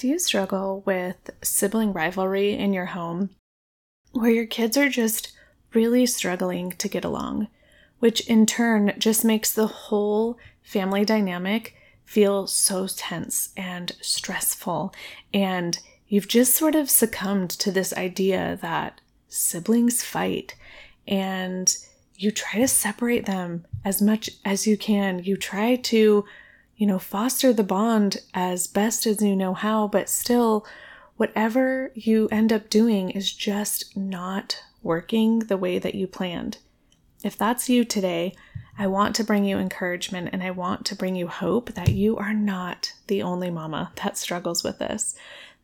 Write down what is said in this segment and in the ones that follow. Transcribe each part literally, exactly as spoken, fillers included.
Do you struggle with sibling rivalry in your home, where your kids are just really struggling to get along, which in turn just makes the whole family dynamic feel so tense and stressful, and you've just sort of succumbed to this idea that siblings fight, and you try to separate them as much as you can. You try to, you know, foster the bond as best as you know how, but still, whatever you end up doing is just not working the way that you planned. If that's you today, I want to bring you encouragement, and I want to bring you hope that you are not the only mama that struggles with this,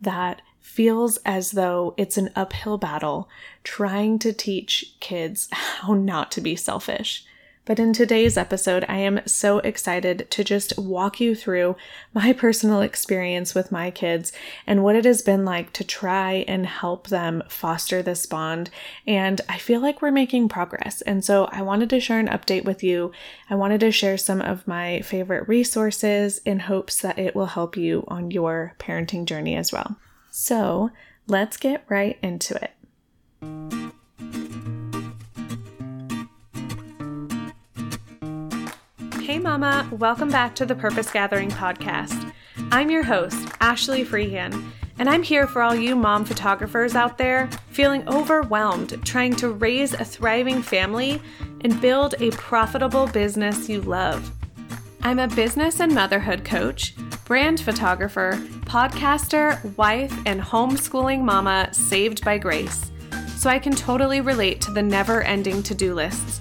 that feels as though it's an uphill battle trying to teach kids how not to be selfish. But in today's episode, I am so excited to just walk you through my personal experience with my kids and what it has been like to try and help them foster this bond. And I feel like we're making progress. And so I wanted to share an update with you. I wanted to share some of my favorite resources in hopes that it will help you on your parenting journey as well. So let's get right into it. Hey mama, welcome back to the Purpose Gathering Podcast. I'm your host, Ashley Freehan, and I'm here for all you mom photographers out there feeling overwhelmed, trying to raise a thriving family and build a profitable business you love. I'm a business and motherhood coach, brand photographer, podcaster, wife, and homeschooling mama saved by grace. So I can totally relate to the never-ending to-do lists,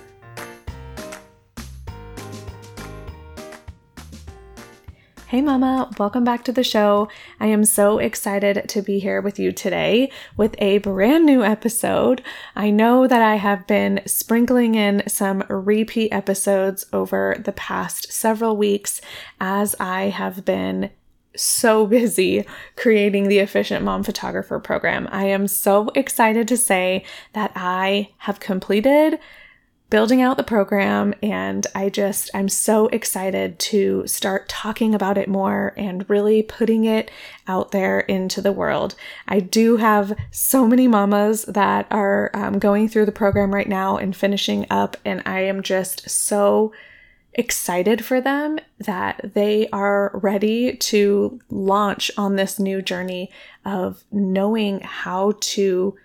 Hey mama, welcome back to the show. I am so excited to be here with you today with a brand new episode. I know that I have been sprinkling in some repeat episodes over the past several weeks as I have been so busy creating the Efficient Mom Photographer program. I am so excited to say that I have completed building out the program, and I just, I'm so excited to start talking about it more and really putting it out there into the world. I do have so many mamas that are um, going through the program right now and finishing up, and I am just so excited for them that they are ready to launch on this new journey of knowing how to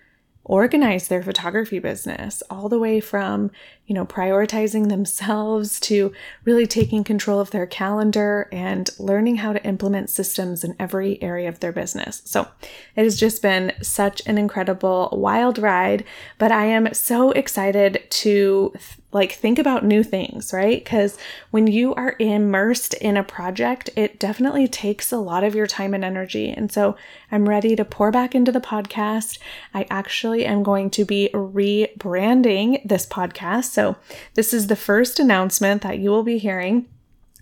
organize their photography business, all the way from, you know, prioritizing themselves to really taking control of their calendar and learning how to implement systems in every area of their business. So it has just been such an incredible wild ride, but I am so excited to th- like think about new things, right? Because when you are immersed in a project, it definitely takes a lot of your time and energy. And so I'm ready to pour back into the podcast. I actually am going to be rebranding this podcast. So this is the first announcement that you will be hearing.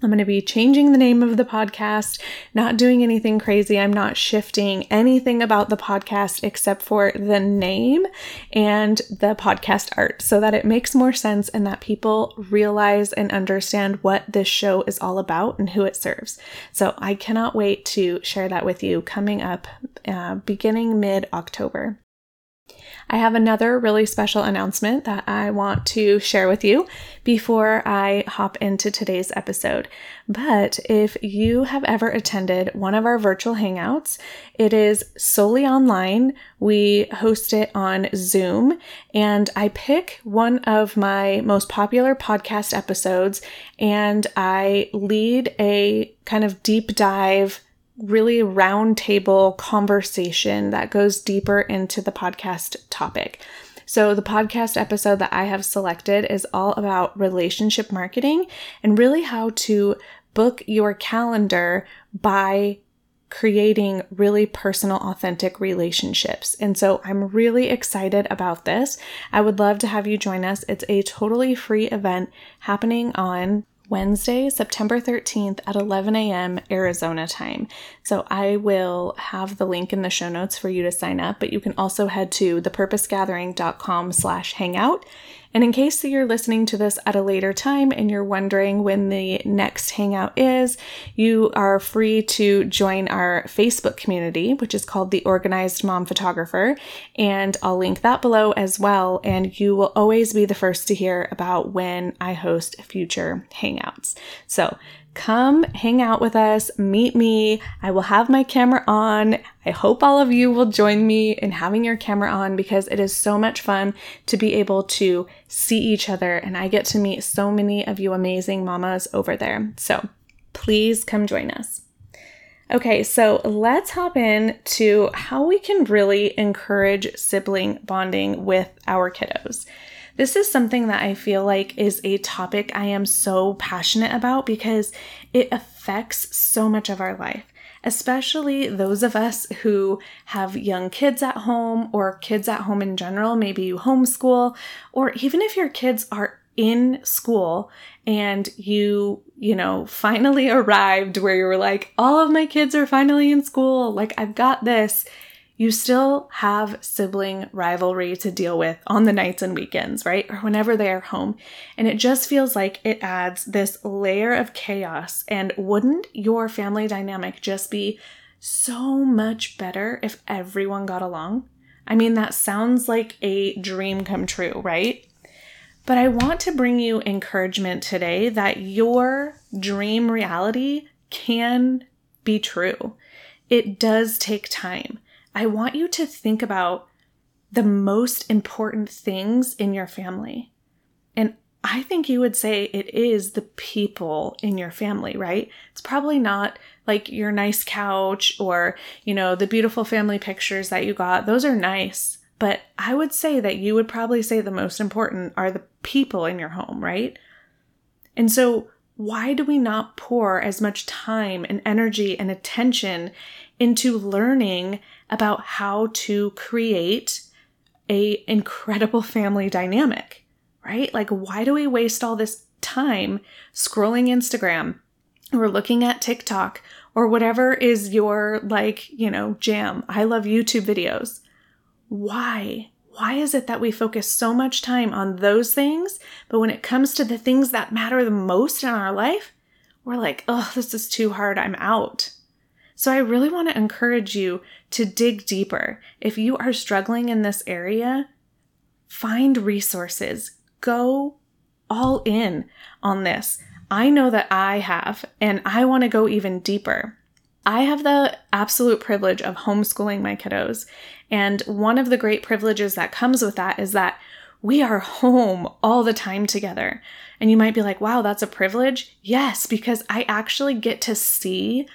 I'm going to be changing the name of the podcast, not doing anything crazy. I'm not shifting anything about the podcast except for the name and the podcast art so that it makes more sense and that people realize and understand what this show is all about and who it serves. So I cannot wait to share that with you coming up uh, beginning mid-October. I have another really special announcement that I want to share with you before I hop into today's episode. But if you have ever attended one of our virtual hangouts, it is solely online. We host it on Zoom, and I pick one of my most popular podcast episodes, and I lead a kind of deep dive really roundtable conversation that goes deeper into the podcast topic. So the podcast episode that I have selected is all about relationship marketing and really how to book your calendar by creating really personal, authentic relationships. And so I'm really excited about this. I would love to have you join us. It's a totally free event happening on Wednesday, September thirteenth at eleven a.m. Arizona time. So I will have the link in the show notes for you to sign up, but you can also head to thepurposegathering.com slash hangout. And in case you're listening to this at a later time and you're wondering when the next hangout is, you are free to join our Facebook community, which is called The Organized Mom Photographer. And I'll link that below as well. And you will always be the first to hear about when I host future hangouts. So come hang out with us, meet me. I will have my camera on. I hope all of you will join me in having your camera on because it is so much fun to be able to see each other, and I get to meet so many of you amazing mamas over there. So please come join us. Okay, so let's hop in to how we can really encourage sibling bonding with our kiddos. This is something that I feel like is a topic I am so passionate about because it affects so much of our life, especially those of us who have young kids at home or kids at home in general. Maybe you homeschool, or even if your kids are in school and you, you know, finally arrived where you were like, all of my kids are finally in school, like I've got this. You still have sibling rivalry to deal with on the nights and weekends, right? Or whenever they are home. And it just feels like it adds this layer of chaos. And wouldn't your family dynamic just be so much better if everyone got along? I mean, that sounds like a dream come true, right? But I want to bring you encouragement today that your dream reality can be true. It does take time. I want you to think about the most important things in your family. And I think you would say it is the people in your family, right? It's probably not like your nice couch or, you know, the beautiful family pictures that you got. Those are nice. But I would say that you would probably say the most important are the people in your home, right? And so why do we not pour as much time and energy and attention into learning about how to create a incredible family dynamic, right? Like, why do we waste all this time scrolling Instagram or looking at TikTok or whatever is your, like, you know, jam? I love YouTube videos. Why? Why is it that we focus so much time on those things, but when it comes to the things that matter the most in our life, we're like, oh, this is too hard. I'm out. So I really want to encourage you to dig deeper. If you are struggling in this area, find resources. Go all in on this. I know that I have, and I want to go even deeper. I have the absolute privilege of homeschooling my kiddos. And one of the great privileges that comes with that is that we are home all the time together. And you might be like, wow, that's a privilege. Yes, because I actually get to see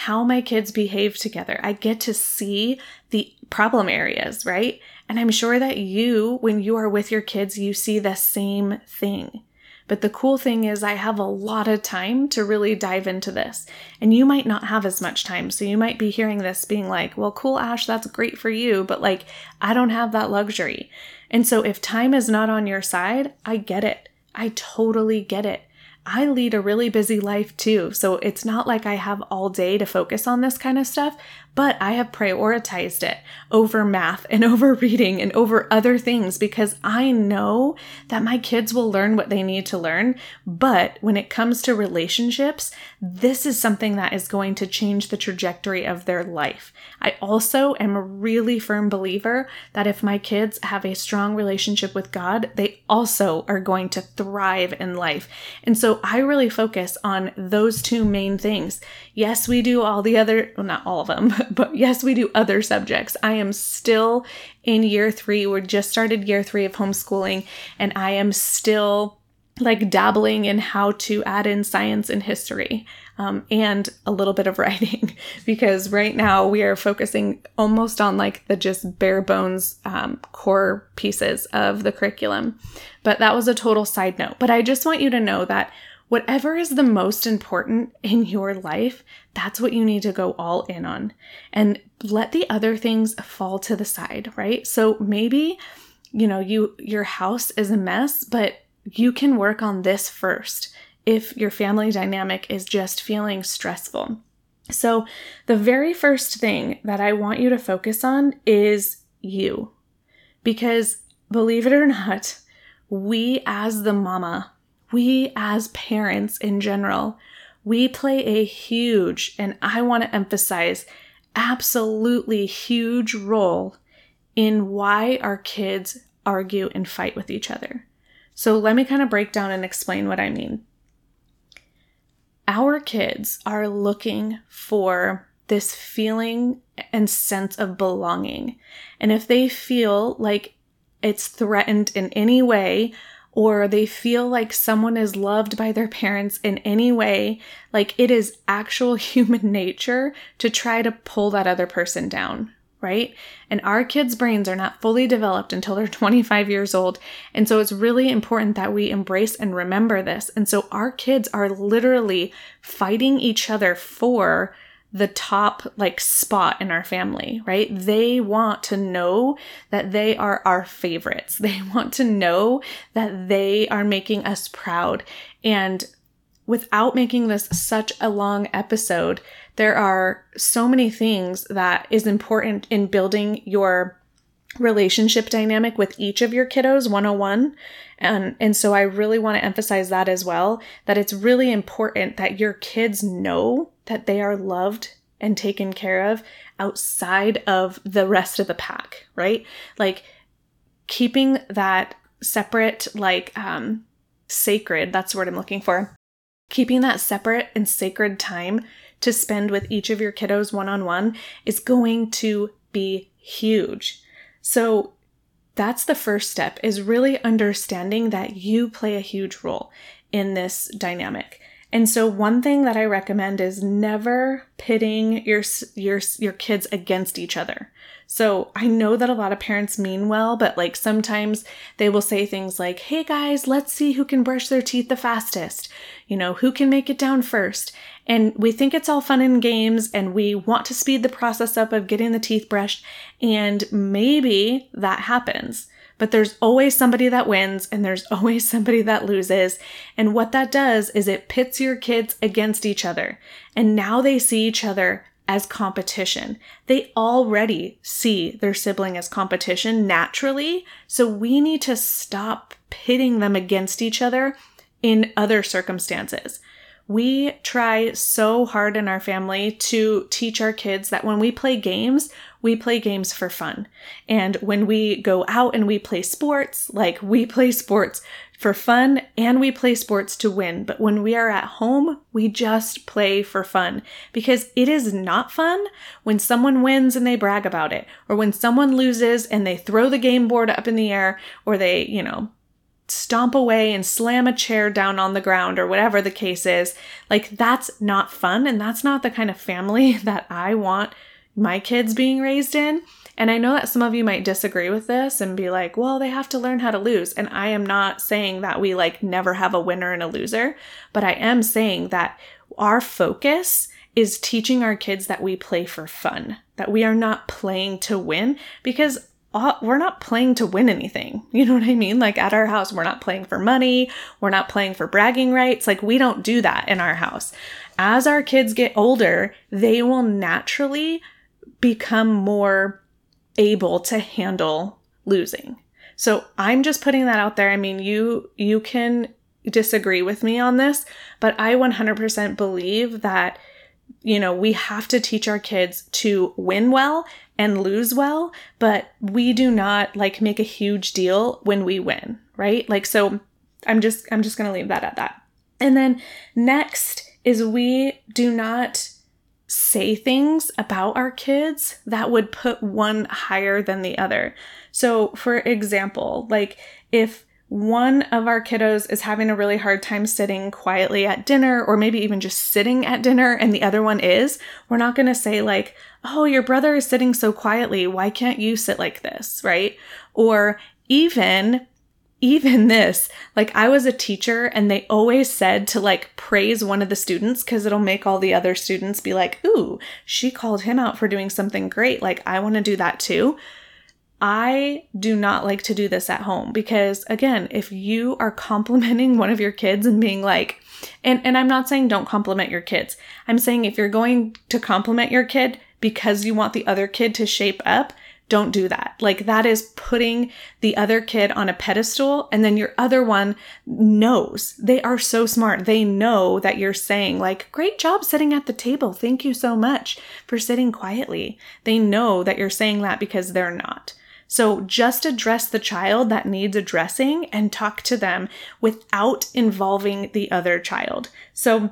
how my kids behave together. I get to see the problem areas, right? And I'm sure that you, when you are with your kids, you see the same thing. But the cool thing is I have a lot of time to really dive into this. And you might not have as much time. So you might be hearing this being like, well, cool, Ash, that's great for you. But like, I don't have that luxury. And so if time is not on your side, I get it. I totally get it. I lead a really busy life too. So it's not like I have all day to focus on this kind of stuff, but I have prioritized it over math and over reading and over other things because I know that my kids will learn what they need to learn. But when it comes to relationships, this is something that is going to change the trajectory of their life. I also am a really firm believer that if my kids have a strong relationship with God, they also are going to thrive in life. And so I really focus on those two main things. Yes, we do all the other, well, not all of them, but yes, we do other subjects. I am still in year three. We just started year three of homeschooling, and I am still like dabbling in how to add in science and history um, and a little bit of writing because right now we are focusing almost on like the just bare bones um, core pieces of the curriculum. But that was a total side note. But I just want you to know that Whatever is the most important in your life, that's what you need to go all in on, and let the other things fall to the side, right? So maybe, you know, you your house is a mess, but you can work on this first if your family dynamic is just feeling stressful. So the very first thing that I want you to focus on is you, because believe it or not, we as the mama, we as parents in general, we play a huge, and I want to emphasize, absolutely huge role in why our kids argue and fight with each other. So let me kind of break down and explain what I mean. Our kids are looking for this feeling and sense of belonging. And if they feel like it's threatened in any way, or they feel like someone is loved by their parents in any way, like it is actual human nature to try to pull that other person down, right? And our kids' brains are not fully developed until they're twenty-five years old. And so it's really important that we embrace and remember this. And so our kids are literally fighting each other for the top like spot in our family, right? They want to know that they are our favorites. They want to know that they are making us proud. And without making this such a long episode, there are so many things that is important in building your relationship dynamic with each of your kiddos one oh one. And, and so I really want to emphasize that as well, that it's really important that your kids know that they are loved and taken care of outside of the rest of the pack, right? Like keeping that separate, like um, sacred, that's the word I'm looking for. Keeping that separate and sacred time to spend with each of your kiddos one-on-one is going to be huge. So that's the first step, is really understanding that you play a huge role in this dynamic. And so one thing that I recommend is never pitting your your your kids against each other. So I know that a lot of parents mean well, but like sometimes they will say things like, hey guys, let's see who can brush their teeth the fastest. You know, who can make it down first? And we think it's all fun and games, and we want to speed the process up of getting the teeth brushed. And maybe that happens. But there's always somebody that wins, and there's always somebody that loses. And what that does is it pits your kids against each other. And now they see each other as competition. They already see their sibling as competition naturally. So we need to stop pitting them against each other in other circumstances. We try so hard in our family to teach our kids that when we play games, we play games for fun. And when we go out and we play sports, like we play sports for fun and we play sports to win. But when we are at home, we just play for fun, because it is not fun when someone wins and they brag about it, or when someone loses and they throw the game board up in the air, or they, you know, stomp away and slam a chair down on the ground, or whatever the case is. Like that's not fun, and that's not the kind of family that I want my kids being raised in. And I know that some of you might disagree with this and be like, well, they have to learn how to lose. And I am not saying that we like never have a winner and a loser, but I am saying that our focus is teaching our kids that we play for fun, that we are not playing to win, because we're not playing to win anything. You know what I mean? Like at our house, we're not playing for money. We're not playing for bragging rights. Like we don't do that in our house. As our kids get older, they will naturally become more able to handle losing. So I'm just putting that out there. I mean, you, you can disagree with me on this, but I one hundred percent believe that, you know, we have to teach our kids to win well and lose well, but we do not like make a huge deal when we win, right? Like, so I'm just, I'm just going to leave that at that. And then next is we do not say things about our kids that would put one higher than the other. So for example, like if one of our kiddos is having a really hard time sitting quietly at dinner, or maybe even just sitting at dinner, and the other one is, we're not going to say like, oh, your brother is sitting so quietly. Why can't you sit like this? Right? Or even even this, like I was a teacher and they always said to like praise one of the students because it'll make all the other students be like, ooh, she called him out for doing something great. Like I want to do that too. I do not like to do this at home because again, if you are complimenting one of your kids and being like, and, and I'm not saying don't compliment your kids. I'm saying if you're going to compliment your kid because you want the other kid to shape up, don't do that. Like that is putting the other kid on a pedestal and then your other one knows. They are so smart. They know that you're saying like, great job sitting at the table. Thank you so much for sitting quietly. They know that you're saying that because they're not. So just address the child that needs addressing and talk to them without involving the other child. So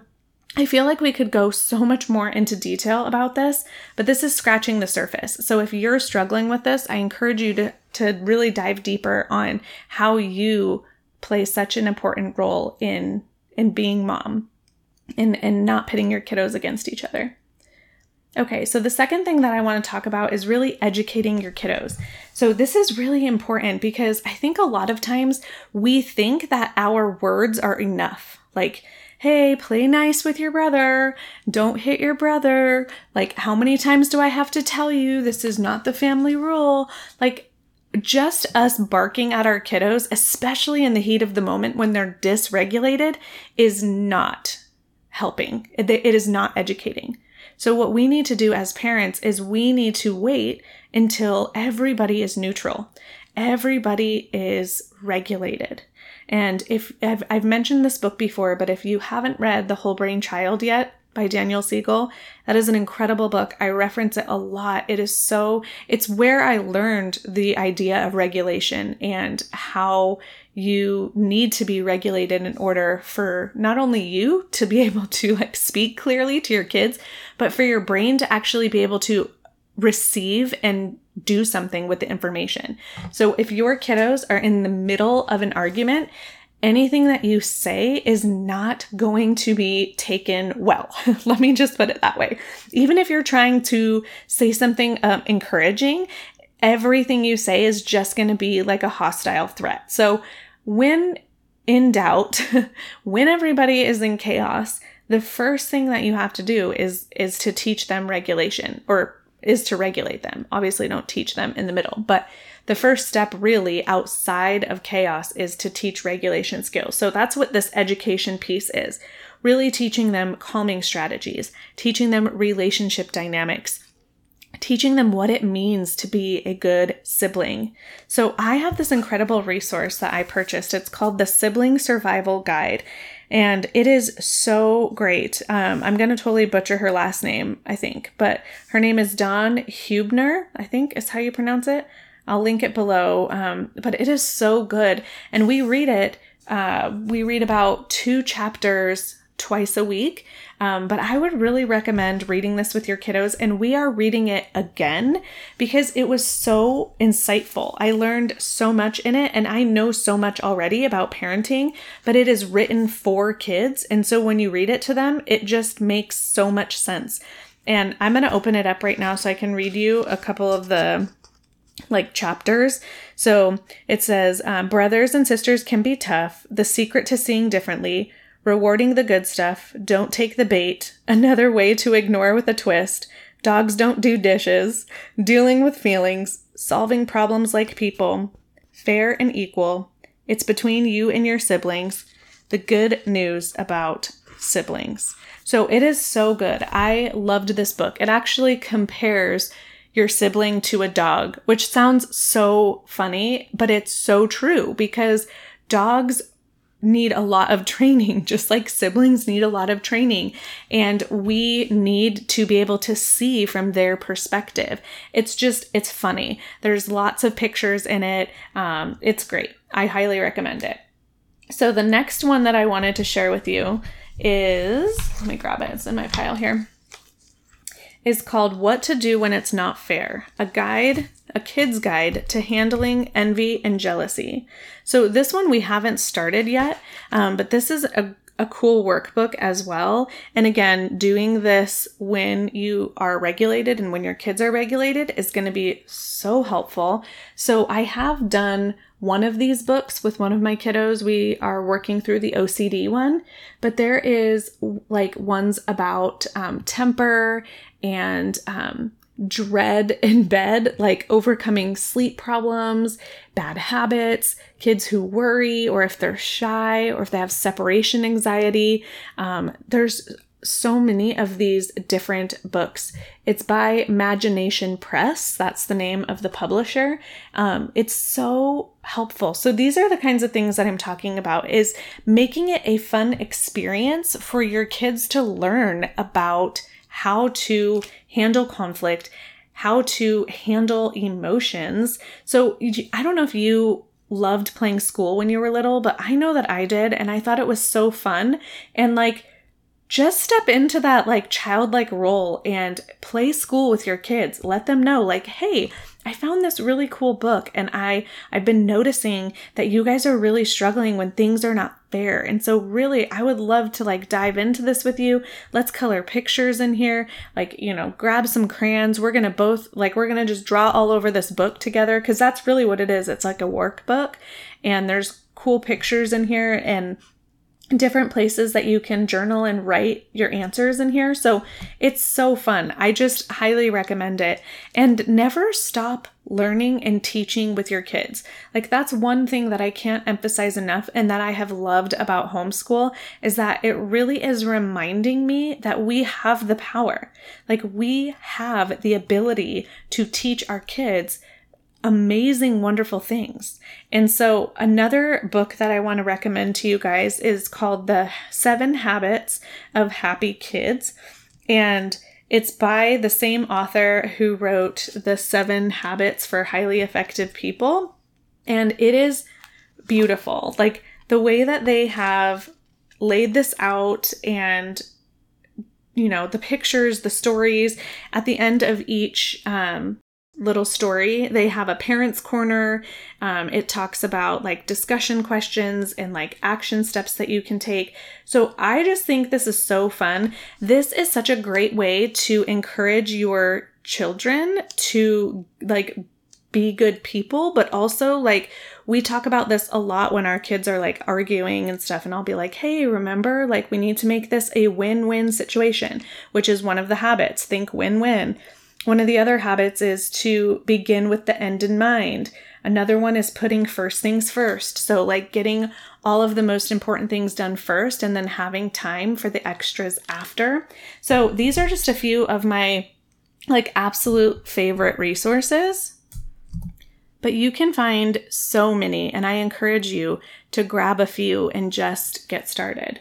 I feel like we could go so much more into detail about this, but this is scratching the surface. So if you're struggling with this, I encourage you to, to really dive deeper on how you play such an important role in, in being mom and, and not pitting your kiddos against each other. Okay, so the second thing that I want to talk about is really educating your kiddos. So this is really important because I think a lot of times we think that our words are enough. Like, hey, play nice with your brother. Don't hit your brother. Like, how many times do I have to tell you this is not the family rule? Like, just us barking at our kiddos, especially in the heat of the moment when they're dysregulated, is not helping. It, it is not educating. So what we need to do as parents is we need to wait until everybody is neutral. Everybody is regulated. And if I've, I've mentioned this book before, but if you haven't read The Whole Brain Child yet by Daniel Siegel, that is an incredible book. I reference it a lot. It is so, it's where I learned the idea of regulation and how you need to be regulated in order for not only you to be able to like speak clearly to your kids, but for your brain to actually be able to receive and do something with the information. So if your kiddos are in the middle of an argument, anything that you say is not going to be taken well. Let me just put it that way. Even if you're trying to say something um, encouraging, everything you say is just going to be like a hostile threat. So when in doubt, when everybody is in chaos, the first thing that you have to do is is to teach them regulation or is to regulate them. Obviously, don't teach them in the middle, but the first step really outside of chaos is to teach regulation skills. So that's what this education piece is, really teaching them calming strategies, teaching them relationship dynamics, teaching them what it means to be a good sibling. So I have this incredible resource that I purchased. It's called the Sibling Survival Guide. And it is so great. Um, I'm going to totally butcher her last name, I think. But her name is Dawn Hubner, I think is how you pronounce it. I'll link it below. Um, but it is so good. And we read it. Uh, we read about two chapters twice a week. Um, but I would really recommend reading this with your kiddos. And we are reading it again because it was so insightful. I learned so much in it and I know so much already about parenting, but it is written for kids. And so when you read it to them, it just makes so much sense. And I'm going to open it up right now so I can read you a couple of the like chapters. So it says, um, brothers and sisters can be tough. The secret to seeing differently. Rewarding the good stuff, don't take the bait, another way to ignore with a twist, dogs don't do dishes, dealing with feelings, solving problems like people, fair and equal, it's between you and your siblings, the good news about siblings. So it is so good. I loved this book. It actually compares your sibling to a dog, which sounds so funny, but it's so true because dogs need a lot of training, just like siblings need a lot of training. And we need to be able to see from their perspective. It's just, it's funny. There's lots of pictures in it. Um, it's great. I highly recommend it. So the next one that I wanted to share with you is, let me grab it. It's in my pile here. Is called What to Do When It's Not Fair, a guide, a kid's guide to handling envy and jealousy. So this one we haven't started yet, um, but this is a, a cool workbook as well. And again, doing this when you are regulated and when your kids are regulated is going to be so helpful. So I have done one of these books with one of my kiddos. We are working through the O C D one, but there is like ones about um, temper and um, dread in bed, like overcoming sleep problems, bad habits, kids who worry, or if they're shy, or if they have separation anxiety. Um, there's so many of these different books. It's by Magination Press. That's the name of the publisher. Um, it's so helpful. So these are the kinds of things that I'm talking about, is making it a fun experience for your kids to learn about how to handle conflict, how to handle emotions. So I don't know if you loved playing school when you were little, but I know that I did. And I thought it was so fun. And like, just step into that like childlike role and play school with your kids. Let them know like, hey, I found this really cool book and I, I've been noticing that you guys are really struggling when things are not fair. And so really, I would love to like dive into this with you. Let's color pictures in here. Like, you know, grab some crayons. We're going to both like, we're going to just draw all over this book together. Cause that's really what it is. It's like a workbook and there's cool pictures in here and different places that you can journal and write your answers in here. So it's so fun. I just highly recommend it. And never stop learning and teaching with your kids. Like that's one thing that I can't emphasize enough and that I have loved about homeschool is that it really is reminding me that we have the power. Like we have the ability to teach our kids amazing, wonderful things. And so another book that I want to recommend to you guys is called The Seven Habits of Happy Kids. And it's by the same author who wrote The Seven Habits for Highly Effective People. And it is beautiful. Like the way that they have laid this out and, you know, the pictures, the stories at the end of each, um, little story. They have a parents' corner. Um, it talks about like discussion questions and like action steps that you can take. So I just think this is so fun. This is such a great way to encourage your children to like be good people, but also like we talk about this a lot when our kids are like arguing and stuff. And I'll be like, hey, remember, like we need to make this a win-win situation, which is one of the habits. Think win-win. One of the other habits is to begin with the end in mind. Another one is putting first things first. So like getting all of the most important things done first and then having time for the extras after. So these are just a few of my like absolute favorite resources, but you can find so many and I encourage you to grab a few and just get started.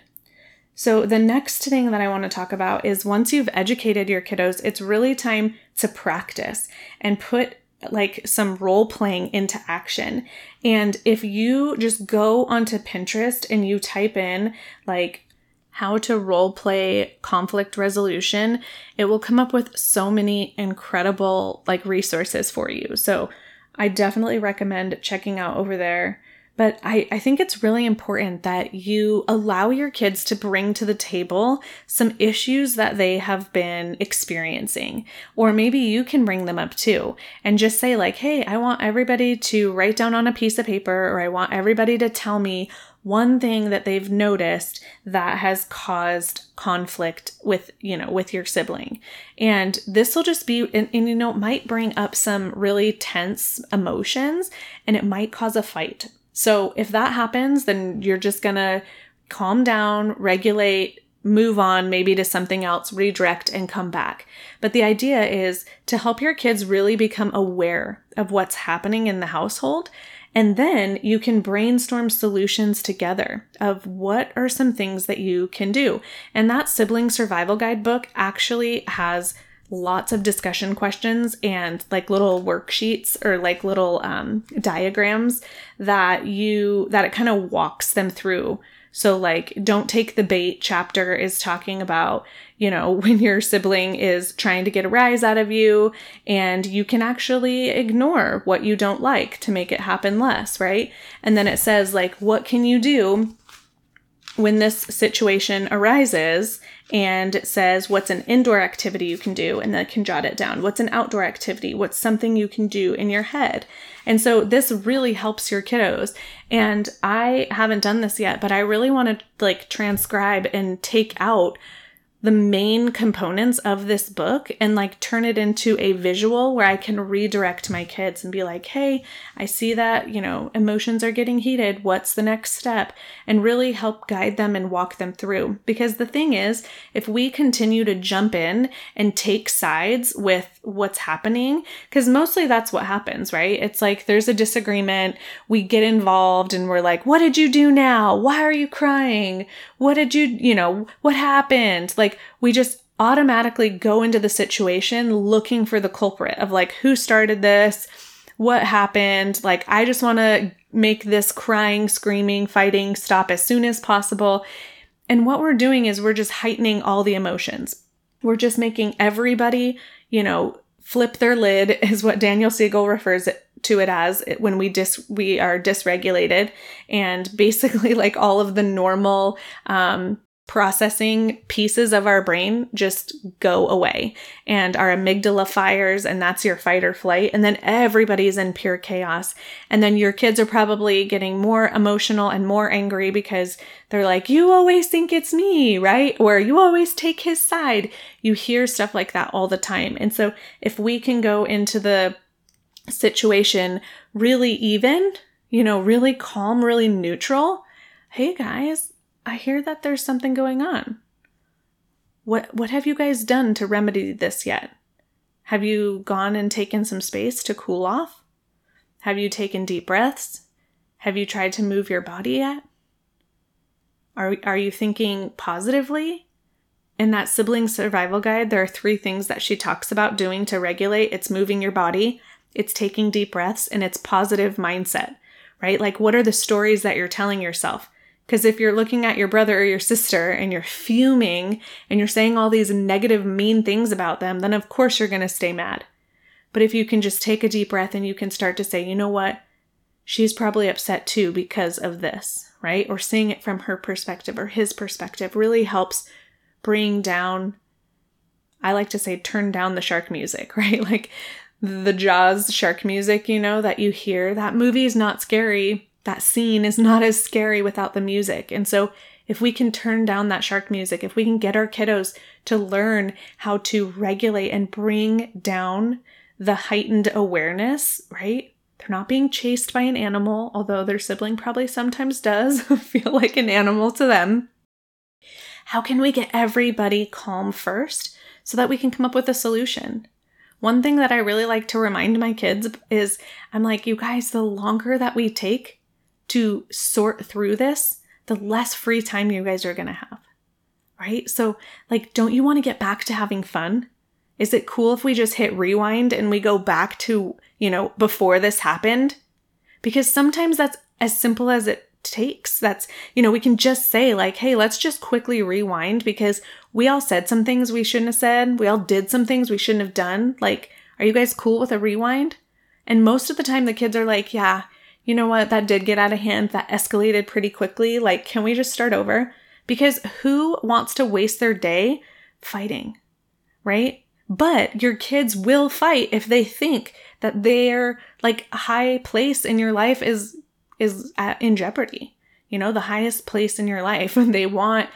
So the next thing that I want to talk about is once you've educated your kiddos, it's really time to practice and put like some role playing into action. And if you just go onto Pinterest and you type in like how to role play conflict resolution, it will come up with so many incredible like resources for you. So I definitely recommend checking out over there. But I, I think it's really important that you allow your kids to bring to the table some issues that they have been experiencing, or maybe you can bring them up too and just say like, hey, I want everybody to write down on a piece of paper, or I want everybody to tell me one thing that they've noticed that has caused conflict with, you know, with your sibling. And this will just be, and, and you know, it might bring up some really tense emotions and it might cause a fight. So if that happens, then you're just going to calm down, regulate, move on maybe to something else, redirect and come back. But the idea is to help your kids really become aware of what's happening in the household. And then you can brainstorm solutions together of what are some things that you can do. And that Sibling Survival Guide book actually has lots of discussion questions and like little worksheets or like little um, diagrams that you, that it kind of walks them through. So like, don't take the bait chapter is talking about, you know, when your sibling is trying to get a rise out of you and you can actually ignore what you don't like to make it happen less, right? And then it says like, what can you do when this situation arises and it says what's an indoor activity you can do, and then I can jot it down. What's an outdoor activity? What's something you can do in your head? And so this really helps your kiddos. And I haven't done this yet, but I really want to like transcribe and take out the main components of this book and like turn it into a visual where I can redirect my kids and be like, hey, I see that, you know, emotions are getting heated. What's the next step? And really help guide them and walk them through. Because the thing is, if we continue to jump in and take sides with what's happening, because mostly that's what happens, right? It's like there's a disagreement, we get involved and we're like, what did you do now? Why are you crying? What did you, you know, what happened? Like, we just automatically go into the situation looking for the culprit of like, who started this? What happened? Like, I just want to make this crying, screaming, fighting stop as soon as possible. And what we're doing is we're just heightening all the emotions. We're just making everybody, you know, flip their lid is what Daniel Siegel refers to it as when we dis- we are dysregulated. And basically like all of the normal, um, processing pieces of our brain just go away, and our amygdala fires, and that's your fight or flight. And then everybody's in pure chaos. And then your kids are probably getting more emotional and more angry because they're like, you always think it's me, right? Or you always take his side. You hear stuff like that all the time. And so if we can go into the situation really even, you know, really calm, really neutral, hey guys, I hear that there's something going on. What what have you guys done to remedy this yet? Have you gone and taken some space to cool off? Have you taken deep breaths? Have you tried to move your body yet? Are, are you thinking positively? In that Sibling Survival Guide, there are three things that she talks about doing to regulate. It's moving your body, it's taking deep breaths, and it's positive mindset, right? Like, what are the stories that you're telling yourself? Because if you're looking at your brother or your sister and you're fuming and you're saying all these negative, mean things about them, then of course you're going to stay mad. But if you can just take a deep breath and you can start to say, you know what, she's probably upset too because of this, right? Or seeing it from her perspective or his perspective really helps bring down, I like to say, turn down the shark music, right? Like the Jaws shark music, you know, that you hear. That movie is not scary. That scene is not as scary without the music. And so if we can turn down that shark music, if we can get our kiddos to learn how to regulate and bring down the heightened awareness, right? They're not being chased by an animal, although their sibling probably sometimes does feel like an animal to them. How can we get everybody calm first so that we can come up with a solution? One thing that I really like to remind my kids is, I'm like, you guys, the longer that we take to sort through this, the less free time you guys are going to have, right? So like, don't you want to get back to having fun? Is it cool if we just hit rewind and we go back to, you know, before this happened? Because sometimes that's as simple as it takes. That's, you know, we can just say like, hey, let's just quickly rewind because we all said some things we shouldn't have said. We all did some things we shouldn't have done. Like, are you guys cool with a rewind? And most of the time the kids are like, yeah, you know what? That did get out of hand. That escalated pretty quickly. Like, can we just start over? Because who wants to waste their day fighting, right? But your kids will fight if they think that their like high place in your life is is at, in jeopardy. You know, the highest place in your life, and they want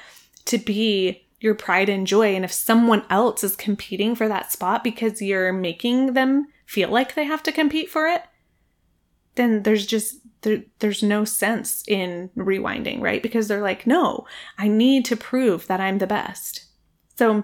to be your pride and joy. And if someone else is competing for that spot because you're making them feel like they have to compete for it, then there's just, there, there's no sense in rewinding, right? Because they're like, no, I need to prove that I'm the best. So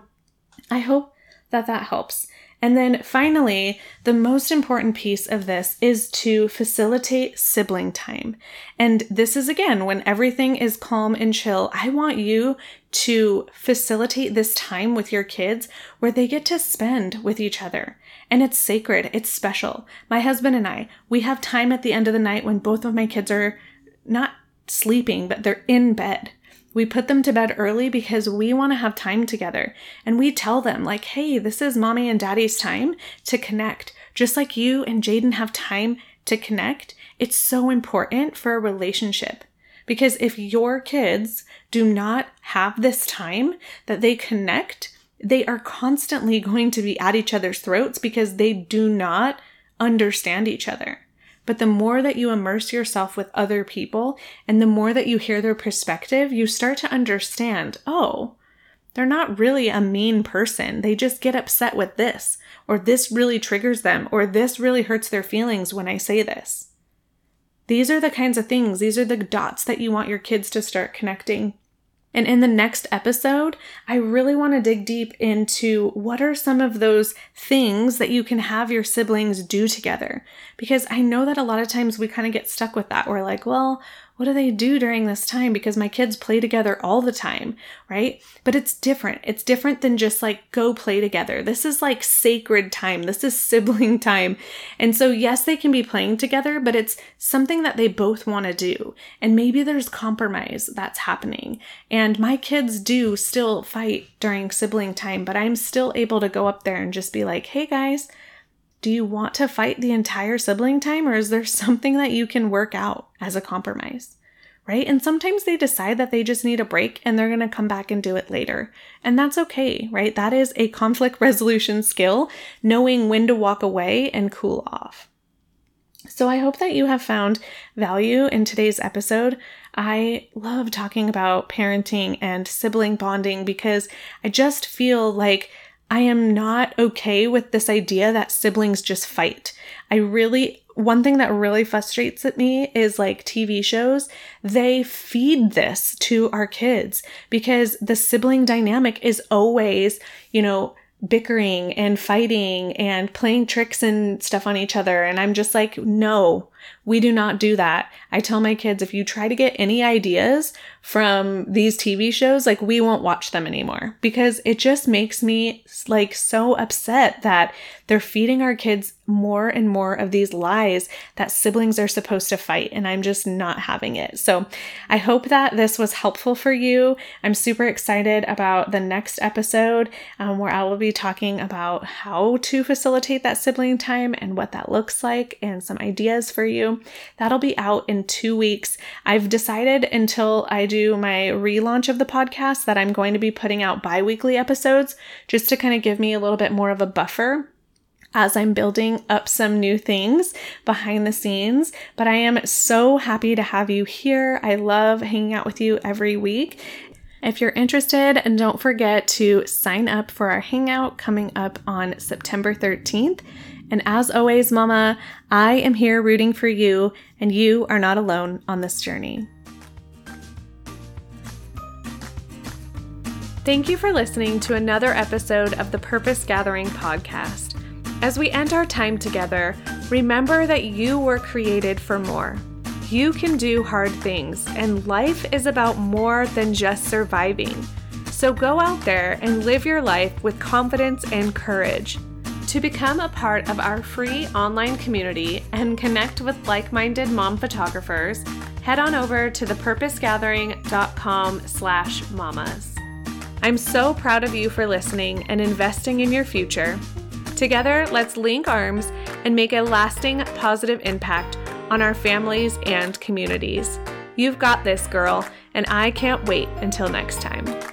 I hope that that helps. And then finally, the most important piece of this is to facilitate sibling time. And this is, again, when everything is calm and chill, I want you to facilitate this time with your kids where they get to spend with each other. And it's sacred. It's special. My husband and I, we have time at the end of the night when both of my kids are not sleeping, but they're in bed. We put them to bed early because we want to have time together. And we tell them like, hey, this is mommy and daddy's time to connect. Just like you and Jaden have time to connect, it's so important for a relationship. Because if your kids do not have this time that they connect, they are constantly going to be at each other's throats because they do not understand each other. But the more that you immerse yourself with other people and the more that you hear their perspective, you start to understand, oh, they're not really a mean person. They just get upset with this, or this really triggers them, or this really hurts their feelings when I say this. These are the kinds of things, these are the dots that you want your kids to start connecting. And in the next episode, I really want to dig deep into what are some of those things that you can have your siblings do together. Because I know that a lot of times we kind of get stuck with that. We're like, well, what do they do during this time? Because my kids play together all the time, right? But it's different. It's different than just like go play together. This is like sacred time. This is sibling time. And so yes, they can be playing together, but it's something that they both want to do. And maybe there's compromise that's happening. And my kids do still fight during sibling time, but I'm still able to go up there and just be like, hey guys, do you want to fight the entire sibling time, or is there something that you can work out as a compromise, right? And sometimes they decide that they just need a break and they're going to come back and do it later. And that's okay, right? That is a conflict resolution skill, knowing when to walk away and cool off. So I hope that you have found value in today's episode. I love talking about parenting and sibling bonding because I just feel like I am not okay with this idea that siblings just fight. I really, one thing that really frustrates at me is like T V shows, they feed this to our kids because the sibling dynamic is always, you know, bickering and fighting and playing tricks and stuff on each other. And I'm just like, no, we do not do that. I tell my kids, if you try to get any ideas from these T V shows, like we won't watch them anymore, because it just makes me like so upset that they're feeding our kids more and more of these lies that siblings are supposed to fight. And I'm just not having it. So I hope that this was helpful for you. I'm super excited about the next episode um, where I will be talking about how to facilitate that sibling time and what that looks like and some ideas for you. That'll be out in two weeks. I've decided until I do my relaunch of the podcast that I'm going to be putting out bi-weekly episodes just to kind of give me a little bit more of a buffer as I'm building up some new things behind the scenes. But I am so happy to have you here. I love hanging out with you every week. If you're interested, don't forget to sign up for our hangout coming up on September thirteenth. And as always, Mama, I am here rooting for you, and you are not alone on this journey. Thank you for listening to another episode of the Purpose Gathering Podcast. As we end our time together, remember that you were created for more. You can do hard things, and life is about more than just surviving. So go out there and live your life with confidence and courage. To become a part of our free online community and connect with like-minded mom photographers, head on over to thepurposegathering dot com slash mamas. I'm so proud of you for listening and investing in your future. Together, let's link arms and make a lasting positive impact on our families and communities. You've got this, girl, and I can't wait until next time.